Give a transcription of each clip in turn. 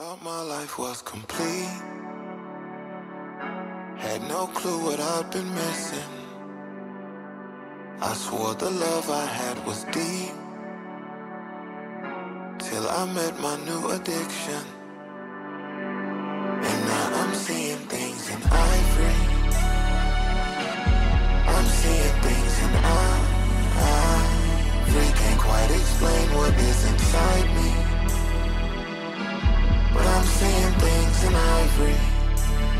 Thought my life was complete. Had no clue what I'd been missing. I swore the love I had was deep. Till I met my new addiction. And now I'm seeing things in ivory. I'm seeing things in ivory. Can't quite explain what is inside me. But I'm seeing things in ivory.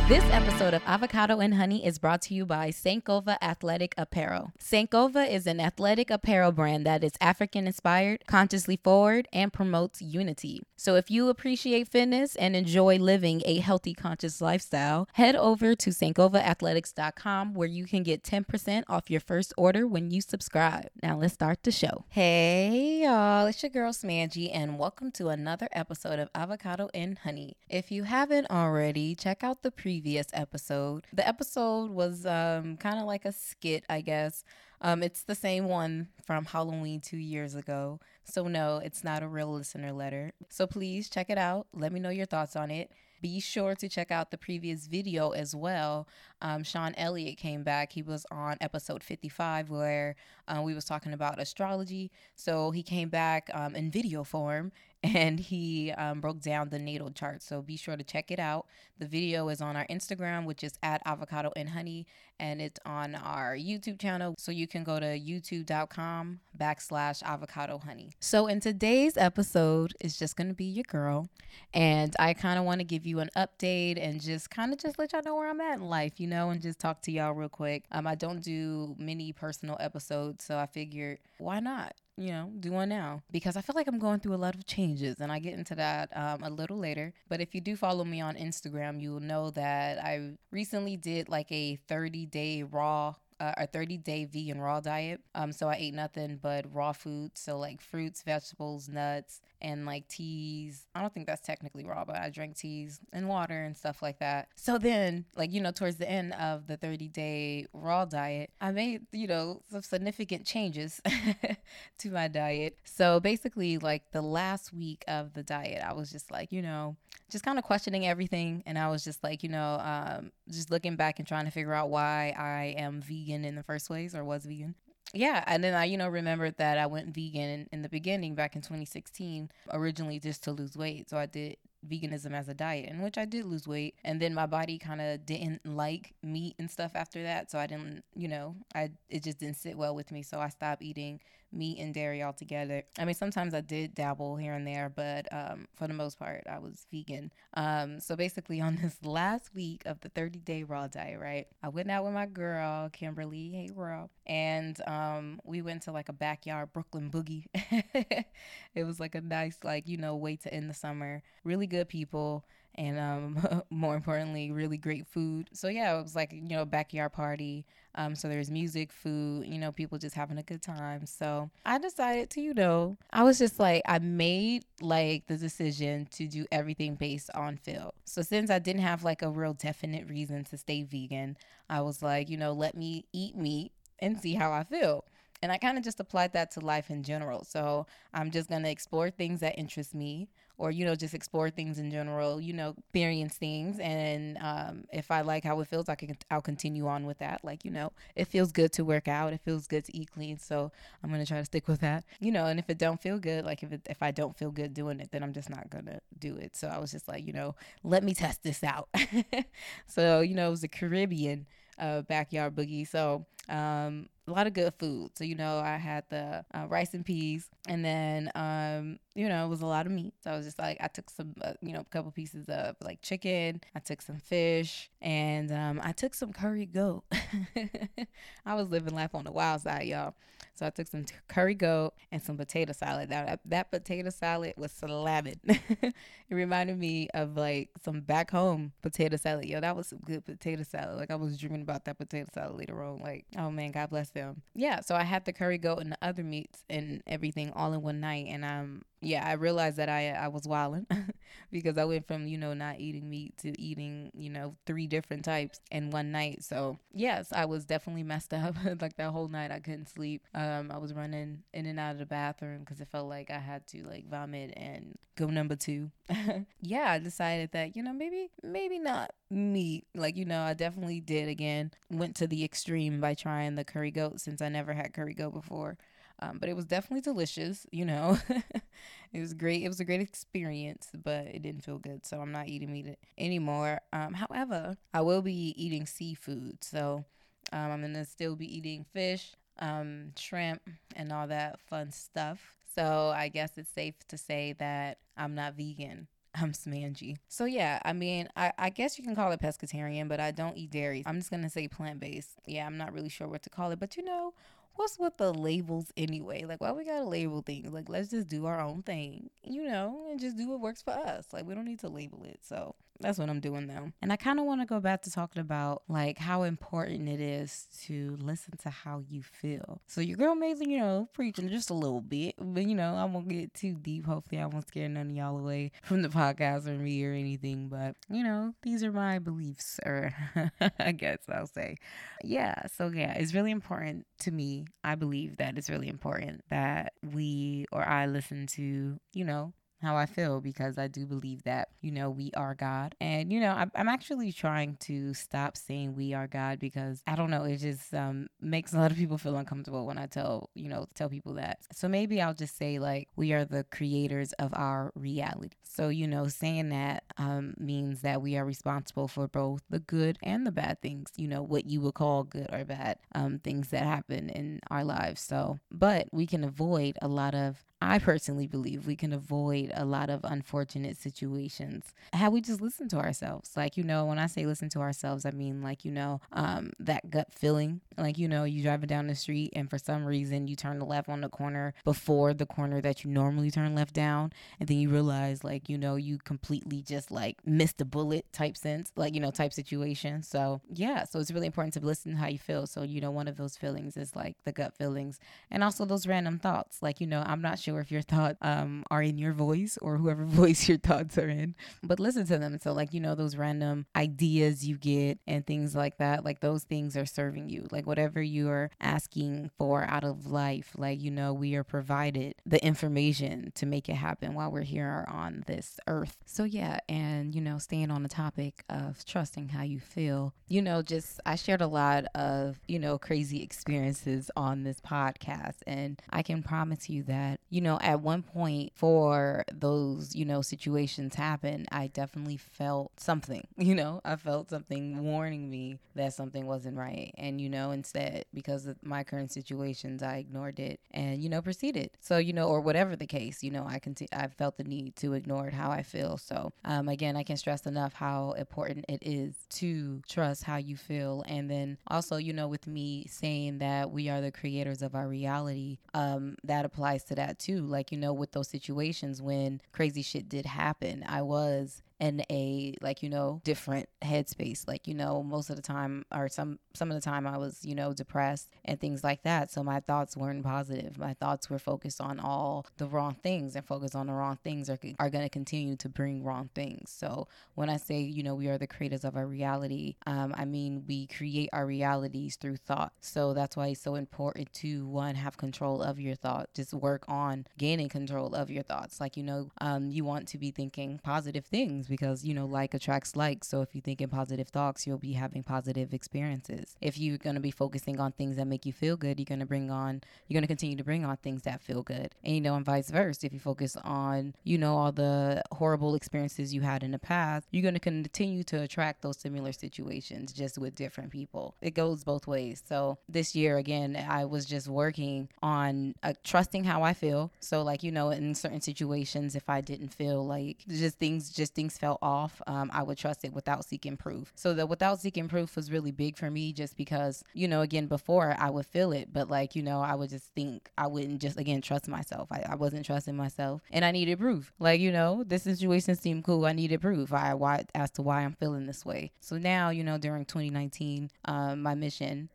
This episode of Avocado and Honey is brought to you by Sankova Athletic Apparel. Sankova is an athletic apparel brand that is African-inspired, consciously forward, and promotes unity. So if you appreciate fitness and enjoy living a healthy, conscious lifestyle, head over to sankovaaathletics.com where you can get 10% off your first order when you subscribe. Now let's start the show. Hey y'all, it's your girl Smanji, and welcome to another episode of Avocado and Honey. If you haven't already, check out the previous episode. The episode was kind of like a skit, I guess. It's the same one from Halloween 2 years ago. So no, it's not a real listener letter. So please check it out. Let me know your thoughts on it. Be sure to check out the previous video as well. Sean Elliott came back. He was on episode 55 where we was talking about astrology. So he came back in video form and he broke down the natal chart. So be sure to check it out. The video is on our Instagram, which is @avocadoandhoney, and it's on our YouTube channel. So you can go to youtube.com/avocadohoney. So in today's episode, it's just going to be your girl. And I kind of want to give you an update and just let y'all know where I'm at in life, you know, and just talk to y'all real quick. I don't do many personal episodes, so I figured why not? You know, do one now, because I feel like I'm going through a lot of changes, and I get into that a little later. But if you do follow me on Instagram, you will know that I recently did like a 30-day raw or 30-day vegan raw diet. So I ate nothing but raw food. So like fruits, vegetables, nuts, and like teas. I don't think that's technically raw, but I drank teas and water and stuff like that. So then, like, you know, towards the end of the 30-day raw diet, I made, you know, some significant changes to my diet. So basically, like the last week of the diet, I was just like, you know, just kind of questioning everything. And I was just like, you know, just looking back and trying to figure out why I am vegan in the first place, or was vegan. Yeah. And then I, you know, remembered that I went vegan in the beginning back in 2016, originally just to lose weight. So I did veganism as a diet, in which I did lose weight. And then my body kind of didn't like meat and stuff after that. So I didn't, you know, it just didn't sit well with me. So I stopped eating meat and dairy altogether. I mean, sometimes I did dabble here and there, but for the most part, I was vegan. So basically on this last week of the 30-day raw diet, right, I went out with my girl, Kimberly, hey girl, and we went to like a backyard Brooklyn boogie. It was like a nice, like, you know, way to end the summer. Really good people. And more importantly, really great food. So yeah, it was like, you know, backyard party. So there's music, food, you know, people just having a good time. So I decided to, you know, I was just like, I made like the decision to do everything based on feel. So since I didn't have like a real definite reason to stay vegan, I was like, you know, let me eat meat and see how I feel. And I kind of just applied that to life in general. So I'm just going to explore things that interest me, or, you know, just explore things in general, you know, experience things. And if I like how it feels, I'll continue on with that. Like, you know, it feels good to work out. It feels good to eat clean. So I'm going to try to stick with that, you know, and if it don't feel good, like if I don't feel good doing it, then I'm just not going to do it. So I was just like, you know, let me test this out. So, you know, it was a Caribbean backyard boogie. So a lot of good food. So, you know, I had the rice and peas, and then, you know, it was a lot of meat. So I was just like, I took some, you know, a couple pieces of like chicken. I took some fish, and I took some curry goat. I was living life on the wild side, y'all. So I took some curry goat and some potato salad. That potato salad was slamming. It reminded me of like some back home potato salad. Yo, that was some good potato salad. Like I was dreaming about that potato salad later on. Like, oh man, God bless them. Yeah, so I had the curry goat and the other meats and everything all in one night, and yeah, I realized that I was wilding because I went from, you know, not eating meat to eating, you know, 3 different types in one night. So yes, I was definitely messed up. Like that whole night I couldn't sleep. I was running in and out of the bathroom because it felt like I had to like vomit and go number 2. Yeah, I decided that, you know, maybe not meat. Like, you know, I definitely did again. Went to the extreme by trying the curry goat since I never had curry goat before. But it was definitely delicious, you know. It was great. It was a great experience, but it didn't feel good. So I'm not eating meat anymore. However, I will be eating seafood. So I'm going to still be eating fish, shrimp, and all that fun stuff. So I guess it's safe to say that I'm not vegan. I'm Smanji. So yeah, I mean, I guess you can call it pescatarian, but I don't eat dairy. I'm just going to say plant-based. Yeah, I'm not really sure what to call it, but you know, what's with the labels anyway? Like, why we gotta label things? Like, let's just do our own thing, you know, and just do what works for us. Like, we don't need to label it. So that's what I'm doing though. And I kind of want to go back to talking about like how important it is to listen to how you feel. So your girl Maisie, you know, preaching just a little bit, but you know, I won't get too deep. Hopefully I won't scare none of y'all away from the podcast or me or anything, but you know, these are my beliefs, or I guess I'll say. Yeah. So yeah, it's really important to me. I believe that it's really important that I listen to, you know, how I feel, because I do believe that, you know, we are God. And, you know, I'm actually trying to stop saying we are God, because I don't know, it just makes a lot of people feel uncomfortable when I tell people that. So maybe I'll just say like, we are the creators of our reality. So, you know, saying that means that we are responsible for both the good and the bad things, you know, what you would call good or bad things that happen in our lives. So, but we can avoid I personally believe we can avoid a lot of unfortunate situations had we just listened to ourselves. Like, you know, when I say listen to ourselves, I mean like, you know, that gut feeling, like, you know, you driving down the street and for some reason you turn the left on the corner before the corner that you normally turn left down. And then you realize like, you know, you completely just like missed a bullet type situation. So yeah, so it's really important to listen to how you feel. So, you know, one of those feelings is like the gut feelings, and also those random thoughts. Like, you know, I'm not sure if your thoughts are in your voice or whoever voice your thoughts are in, but listen to them. So like, you know, those random ideas you get and things like that, like those things are serving you, like whatever you're asking for out of life. Like, you know, we are provided the information to make it happen while we're here on this earth. So yeah, and you know, staying on the topic of trusting how you feel, you know, just I shared a lot of, you know, crazy experiences on this podcast, and I can promise you that, you know, at one point for those, you know, situations happen, I definitely felt something, you know, I felt something warning me that something wasn't right. And, you know, instead, because of my current situations, I ignored it and, you know, proceeded. So, you know, or whatever the case, you know, I felt the need to ignore it, how I feel. So, again, I can't stress enough how important it is to trust how you feel. And then also, you know, with me saying that we are the creators of our reality, that applies to that too. Like, you know, with those situations when crazy shit did happen, I was in a, like, you know, different headspace. Like, you know, most of the time, or some of the time I was, you know, depressed and things like that. So my thoughts weren't positive. My thoughts were focused on all the wrong things, and focused on the wrong things are going to continue to bring wrong things. So when I say, you know, we are the creators of our reality, I mean, we create our realities through thought. So that's why it's so important to, one, have control of your thoughts. Just work on gaining control of your thoughts. Like, you know, you want to be thinking positive things, because, you know, like attracts like. So if you think in positive thoughts, you'll be having positive experiences. If you're going to be focusing on things that make you feel good, you're going to continue to bring on things that feel good. And, you know, and vice versa. If you focus on, you know, all the horrible experiences you had in the past, you're going to continue to attract those similar situations, just with different people. It goes both ways. So this year, again, I was just working on trusting how I feel. So like, you know, in certain situations, if I didn't feel like things fell off, I would trust it without seeking proof. So the without seeking proof was really big for me, just because, you know, again, before I would feel it, but like, you know, I would just think, I wouldn't just, again, trust myself. I wasn't trusting myself, and I needed proof. Like, you know, this situation seemed cool. I needed proof as to why I'm feeling this way. So now, you know, during 2019, my mission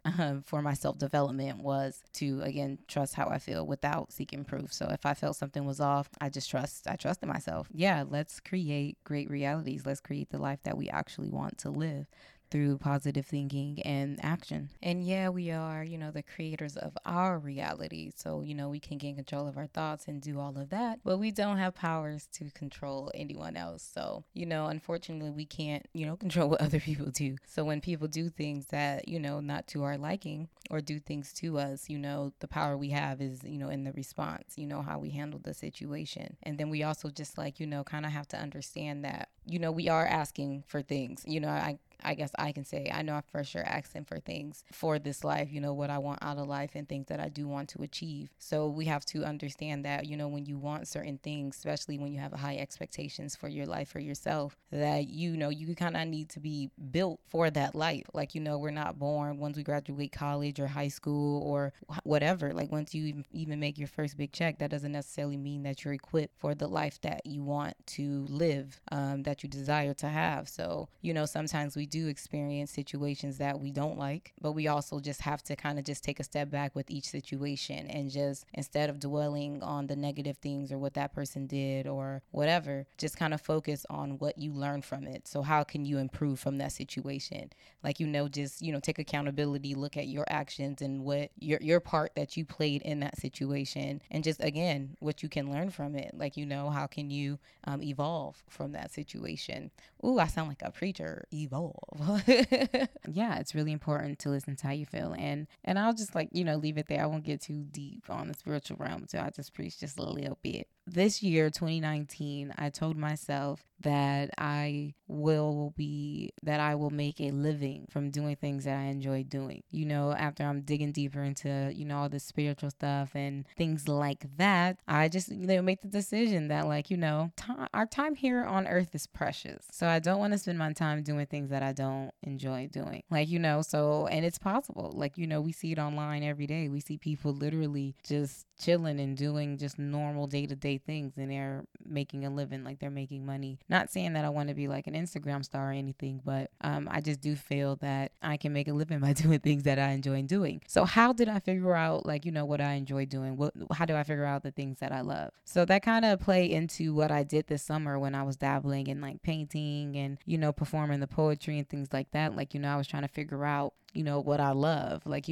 for my self-development was to, again, trust how I feel without seeking proof. So if I felt something was off, I trusted myself. Yeah, let's create great realities. Let's create the life that we actually want to live through positive thinking and action. And yeah, we are, the creators of our reality. So, we can gain control of our thoughts and do all of that, but we don't have powers to control anyone else. So, unfortunately we can't, control what other people do. So when people do things that, not to our liking or do things to us, the power we have is, in the response, how we handle the situation. And then we also just kind of have to understand that, we are asking for things. I guess I can say I know I'm for sure asking for things for this life, what I want out of life and things that I do want to achieve. So we have to understand that, when you want certain things, especially when you have high expectations for your life or yourself, that, you kind of need to be built for that life. Like, we're not born once we graduate college or high school or whatever. Like once you even make your first big check, that doesn't necessarily mean that you're equipped for the life that you want to live, that you desire to have. So, sometimes we do experience situations that we don't like, but we also just have to kind of just take a step back with each situation and just, instead of dwelling on the negative things or what that person did or whatever, just kind of focus on what you learned from it. So how can you improve from that situation? Like, just, take accountability, look at your actions and what your part that you played in that situation. And just, again, what you can learn from it. Like, how can you evolve from that situation? Ooh, I sound like a preacher. Evolve. Yeah, it's really important to listen to how you feel, and I'll just leave it there. I won't get too deep on the spiritual realm, so I just preach just a little bit. This year, 2019, I told myself that I will make a living from doing things that I enjoy doing. After I'm digging deeper into, all the spiritual stuff and things like that, I just make the decision that our time here on earth is precious. So I don't want to spend my time doing things that I don't enjoy doing. And it's possible. We see it online every day. We see people literally just chilling and doing just normal day-to-day things, and they're making a living, like they're making money. Not saying that I want to be like an Instagram star or anything, but I just do feel that I can make a living by doing things that I enjoy doing. So how did I figure out what I enjoy doing? How do I figure out the things that I love? So that kind of play into what I did this summer when I was dabbling in painting and performing the poetry and things like that. I was trying to figure out what I love, what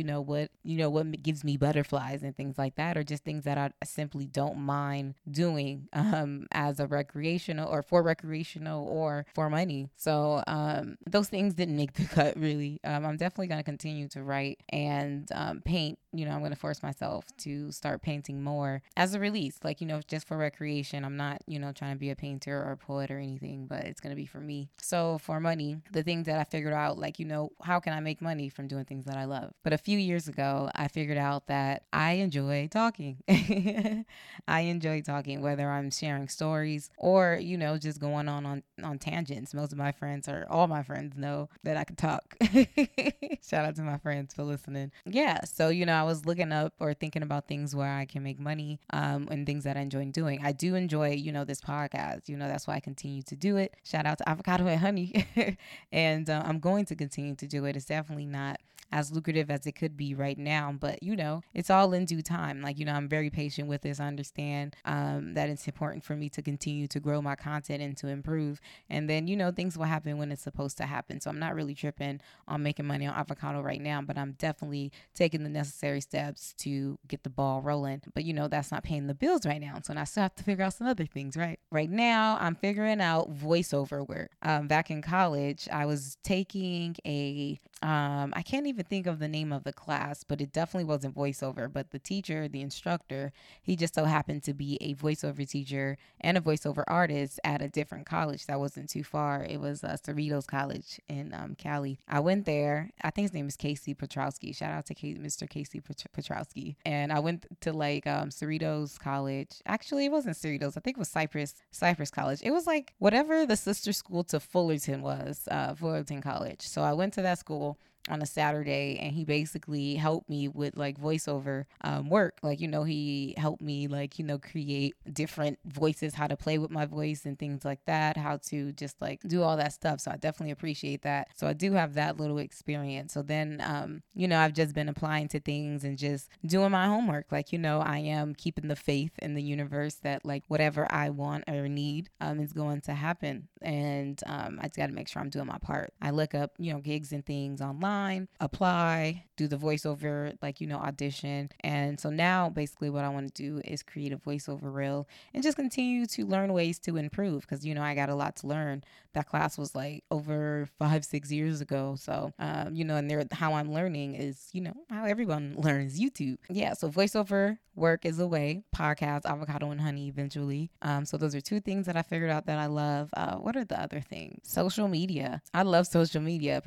gives me butterflies and things like that, or just things that I simply don't mind doing as a recreational or for money. So those things didn't make the cut, really. I'm definitely going to continue to write and paint. I'm going to force myself to start painting more as a release, just for recreation. I'm not trying to be a painter or a poet or anything, but it's going to be for me. So for money, the things that I figured out, how can I make money from doing things that I love? But a few years ago, I figured out that I enjoy talking. I enjoy talking, whether I'm sharing stories or, just going on tangents. All my friends know that I can talk. Shout out to my friends for listening. Yeah. So, I was looking up or thinking about things where I can make money and things that I enjoy doing. I do enjoy, this podcast, that's why I continue to do it. Shout out to Avocado and Honey. And I'm going to continue to do it. It's definitely not as lucrative as it could be right now, but it's all in due time. I'm very patient with this. I understand that it's important for me to continue to grow my content and to improve, and then things will happen when it's supposed to happen. So I'm not really tripping on making money on Avocado right now, but I'm definitely taking the necessary steps to get the ball rolling. But that's not paying the bills right now, so I still have to figure out some other things. Right now I'm figuring out voiceover work. Back in college, I was taking a I can't even think of the name of the class, but it definitely wasn't voiceover. But the instructor, he just so happened to be a voiceover teacher and a voiceover artist at a different college that wasn't too far. It was Cerritos College in Cali. I went there. I think his name is Casey Petrowski. Shout out to Mr. Casey Petrowski. And I went to Cerritos College. Actually, it wasn't Cerritos. I think it was Cypress College. It was whatever the sister school to Fullerton was, Fullerton College. So I went to that school. on a Saturday, and he basically helped me with like voiceover work. Like, you know, he helped me like, you know, create different voices, how to play with my voice and things like that, how to just like do all that stuff. So I definitely appreciate that. So I do have that little experience. So then, you know, I've just been applying to things and just doing my homework. Like, you know, I am keeping the faith in the universe that like whatever I want or need is going to happen. And I just got to make sure I'm doing my part. I look up, you know, gigs and things online, apply, do the voiceover, like, you know, audition. And so now basically what I want to do is create a voiceover reel and just continue to learn ways to improve, because, you know, I got a lot to learn. That class was like over 5-6 years ago. So, you know, and there, how I'm learning is, you know, how everyone learns, YouTube. Yeah. So voiceover work is a way, podcast, Avocado and Honey eventually. So those are two things that I figured out that I love. What are the other things? Social media. I love social media,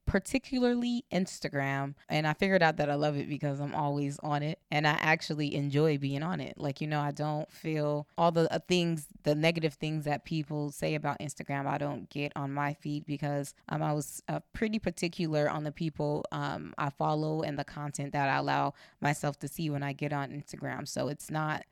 particularly Instagram. And I figured out that I love it because I'm always on it, and I actually enjoy being on it. Like, you know, I don't feel all the things, the negative things that people say about Instagram, I don't get on my feed, because I was pretty particular on the people I follow and the content that I allow myself to see when I get on Instagram. So it's not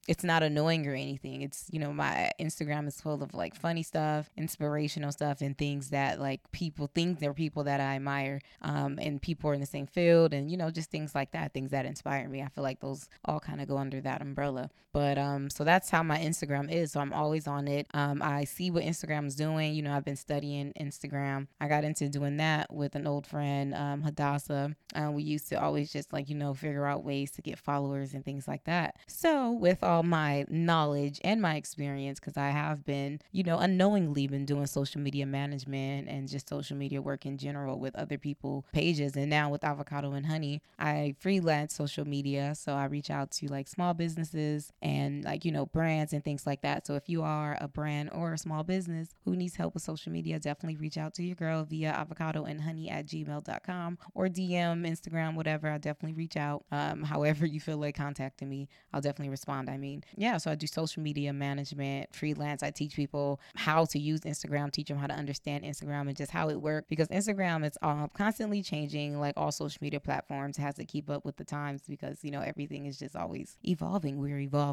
annoying or anything. It's, you know, my Instagram is full of like funny stuff, inspirational stuff, and things that like people think they're people that I admire, and people are in the same field, and, you know, just things like that, things that inspire me. I feel like those all kind of go under that umbrella. But so that's how my Instagram is. So I'm always on it. I see what Instagram's doing. You know, I've been studying Instagram. I got into doing that with an old friend, Hadassah. We used to always just like, you know, figure out ways to get followers and things like that. So with all my knowledge and my experience, because I have been, you know, unknowingly been doing social media management and just social media work in general with other people pages. And now with Avocado and Honey, I freelance social media. So I reach out to like small businesses and like, you know, brands and things like that. So if you are a brand or a small business who needs help with social media, definitely reach out to your girl via avocadoandhoney@gmail.com or DM, Instagram, whatever. I definitely reach out. However you feel like contacting me, I'll definitely respond. I mean, yeah, so I do social media management, freelance. I teach people how to use Instagram, teach them how to understand Instagram and just how it works, because Instagram is constantly changing. Like all social media platforms, has to keep up with the times, because, you know, everything is just always evolving. We're evolving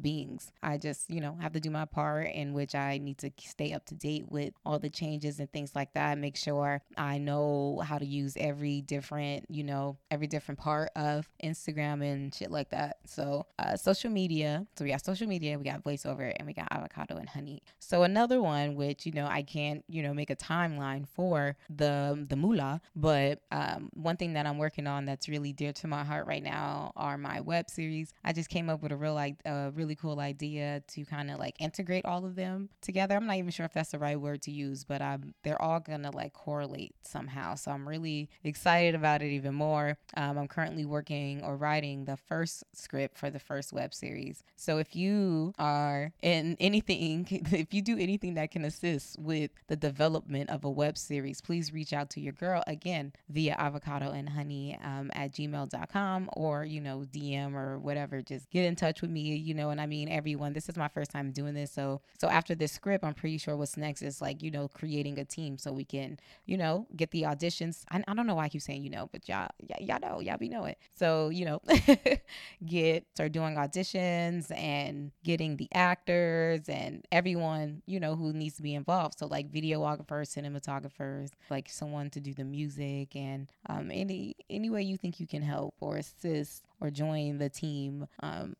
beings. I just, you know, have to do my part, in which I need to stay up to date with all the changes and things like that. Make sure I know how to use every different part of Instagram and shit like that. So social media. So we got social media, we got voiceover, and we got Avocado and Honey. So another one, which, you know, I can't, you know, make a timeline for the moolah, but one thing that I'm working on that's really dear to my heart right now are my web series. I just came up with a really cool idea to kind of like integrate all of them together. I'm not even sure if that's the right word to use, but they're all gonna like correlate somehow. So I'm really excited about it even more. I'm currently working or writing the first script for the first web series. So if you are in anything, if you do anything that can assist with the development of a web series, please reach out to your girl again via avocadoandhoney at gmail.com or, you know, DM or whatever. Just get in touch with me, you know, and I mean, everyone, this is my first time doing this. So after this script, I'm pretty sure what's next is like, you know, creating a team so we can, you know, get the auditions. I don't know why I keep saying, you know, but y'all know, y'all be knowing. So, you know, start doing auditions and getting the actors and everyone, you know, who needs to be involved. So like videographers, cinematographers, like someone to do the music and any way you think you can help or assist or join the team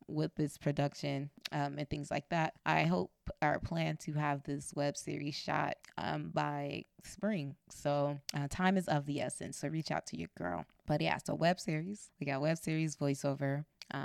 with this production and things like that. I hope or plan to have this web series shot by spring. So time is of the essence. So reach out to your girl. But yeah, so web series. We got web series, voiceover.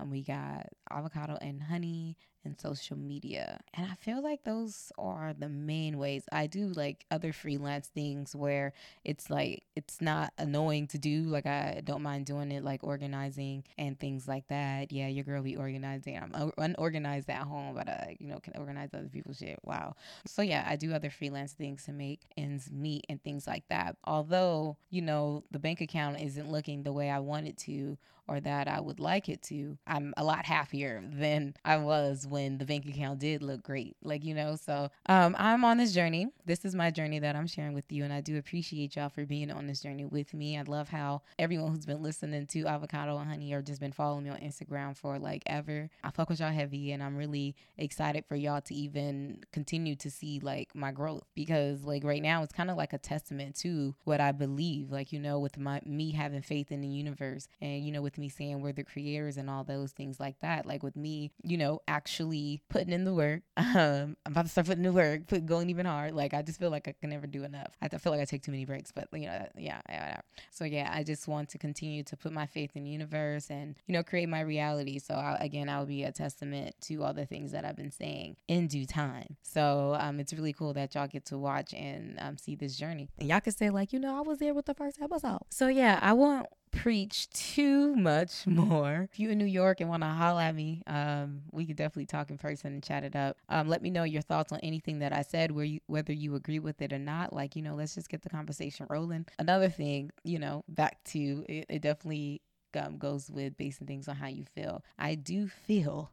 We got Avocado and Honey and social media. And I feel like those are the main ways. I do like other freelance things where it's like, it's not annoying to do. Like I don't mind doing it, like organizing and things like that. Yeah, your girl be organizing. I'm unorganized at home, but you know, can organize other people's shit. Wow. So yeah, I do other freelance things to make ends meet and things like that. Although, you know, the bank account isn't looking the way I want it to or that I would like it to, I'm a lot happier than I was when when the bank account did look great. Like, you know, so I'm on this journey. This is my journey that I'm sharing with you. And I do appreciate y'all for being on this journey with me. I love how everyone who's been listening to Avocado and Honey or just been following me on Instagram for like ever. I fuck with y'all heavy, and I'm really excited for y'all to even continue to see like my growth, because like right now it's kind of like a testament to what I believe, like, you know, with me having faith in the universe, and, you know, with me saying we're the creators and all those things like that, like with me, you know, actually putting in the work. I'm about to start putting in the work, going even hard. Like, I just feel like I can never do enough. I feel like I take too many breaks, but you know, yeah. So yeah, I just want to continue to put my faith in the universe and, you know, create my reality. So I'll be a testament to all the things that I've been saying in due time. So it's really cool that y'all get to watch and see this journey. And y'all can say like, you know, I was there with the first episode. So yeah, I won't preach too much more. If you in New York and want to holler at me, we could definitely talk in person and chat it up. Let me know your thoughts on anything that I said, whether you agree with it or not. Like, you know, let's just get the conversation rolling. Another thing, you know, back to it definitely goes with basing things on how you feel. I do feel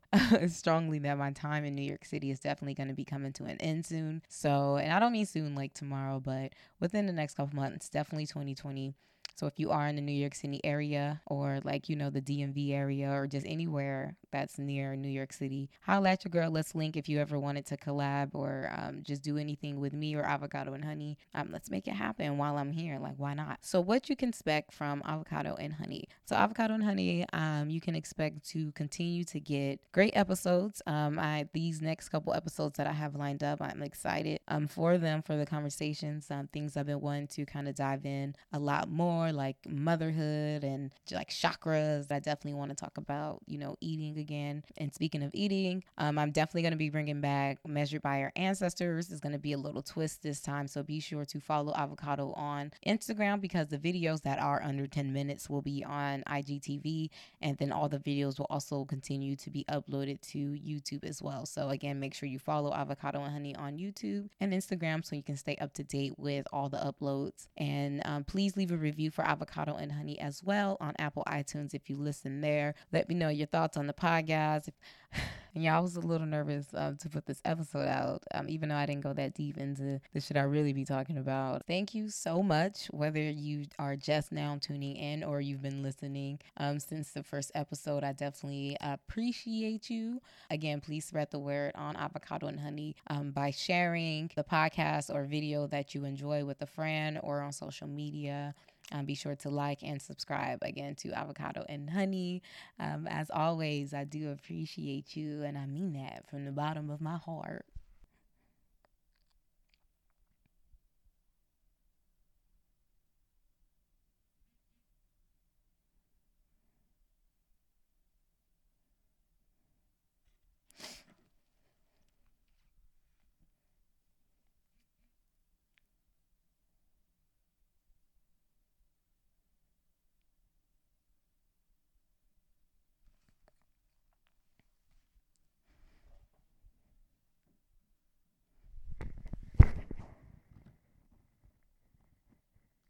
strongly that my time in New York City is definitely going to be coming to an end soon. So, and I don't mean soon like tomorrow, but within the next couple months, definitely 2020. So if you are in the New York City area or like, you know, the DMV area or just anywhere that's near New York City, holla at your girl. Let's link if you ever wanted to collab or just do anything with me or Avocado and Honey. Let's make it happen while I'm here. Like, why not? So what you can expect from Avocado and Honey. So Avocado and Honey, you can expect to continue to get great episodes. These next couple episodes that I have lined up, I'm excited for them, for the conversations, things I've been wanting to kind of dive in a lot more. Like motherhood and like chakras. I definitely want to talk about, you know, eating again. And speaking of eating, I'm definitely going to be bringing back Measured by Our Ancestors. It's going to be a little twist this time. So be sure to follow Avocado on Instagram, because the videos that are under 10 minutes will be on IGTV. And then all the videos will also continue to be uploaded to YouTube as well. So again, make sure you follow Avocado and Honey on YouTube and Instagram so you can stay up to date with all the uploads. And please leave a review for Avocado and Honey as well on Apple iTunes if you listen there. Let me know your thoughts on the podcast. And yeah, I was a little nervous to put this episode out, even though I didn't go that deep into the shit I really be talking about. Thank you so much, whether you are just now tuning in or you've been listening since the first episode. I definitely appreciate you. Again, please spread the word on Avocado and Honey by sharing the podcast or video that you enjoy with a friend or on social media. Be sure to like and subscribe again to Avocado and Honey. As always, I do appreciate you, and I mean that from the bottom of my heart.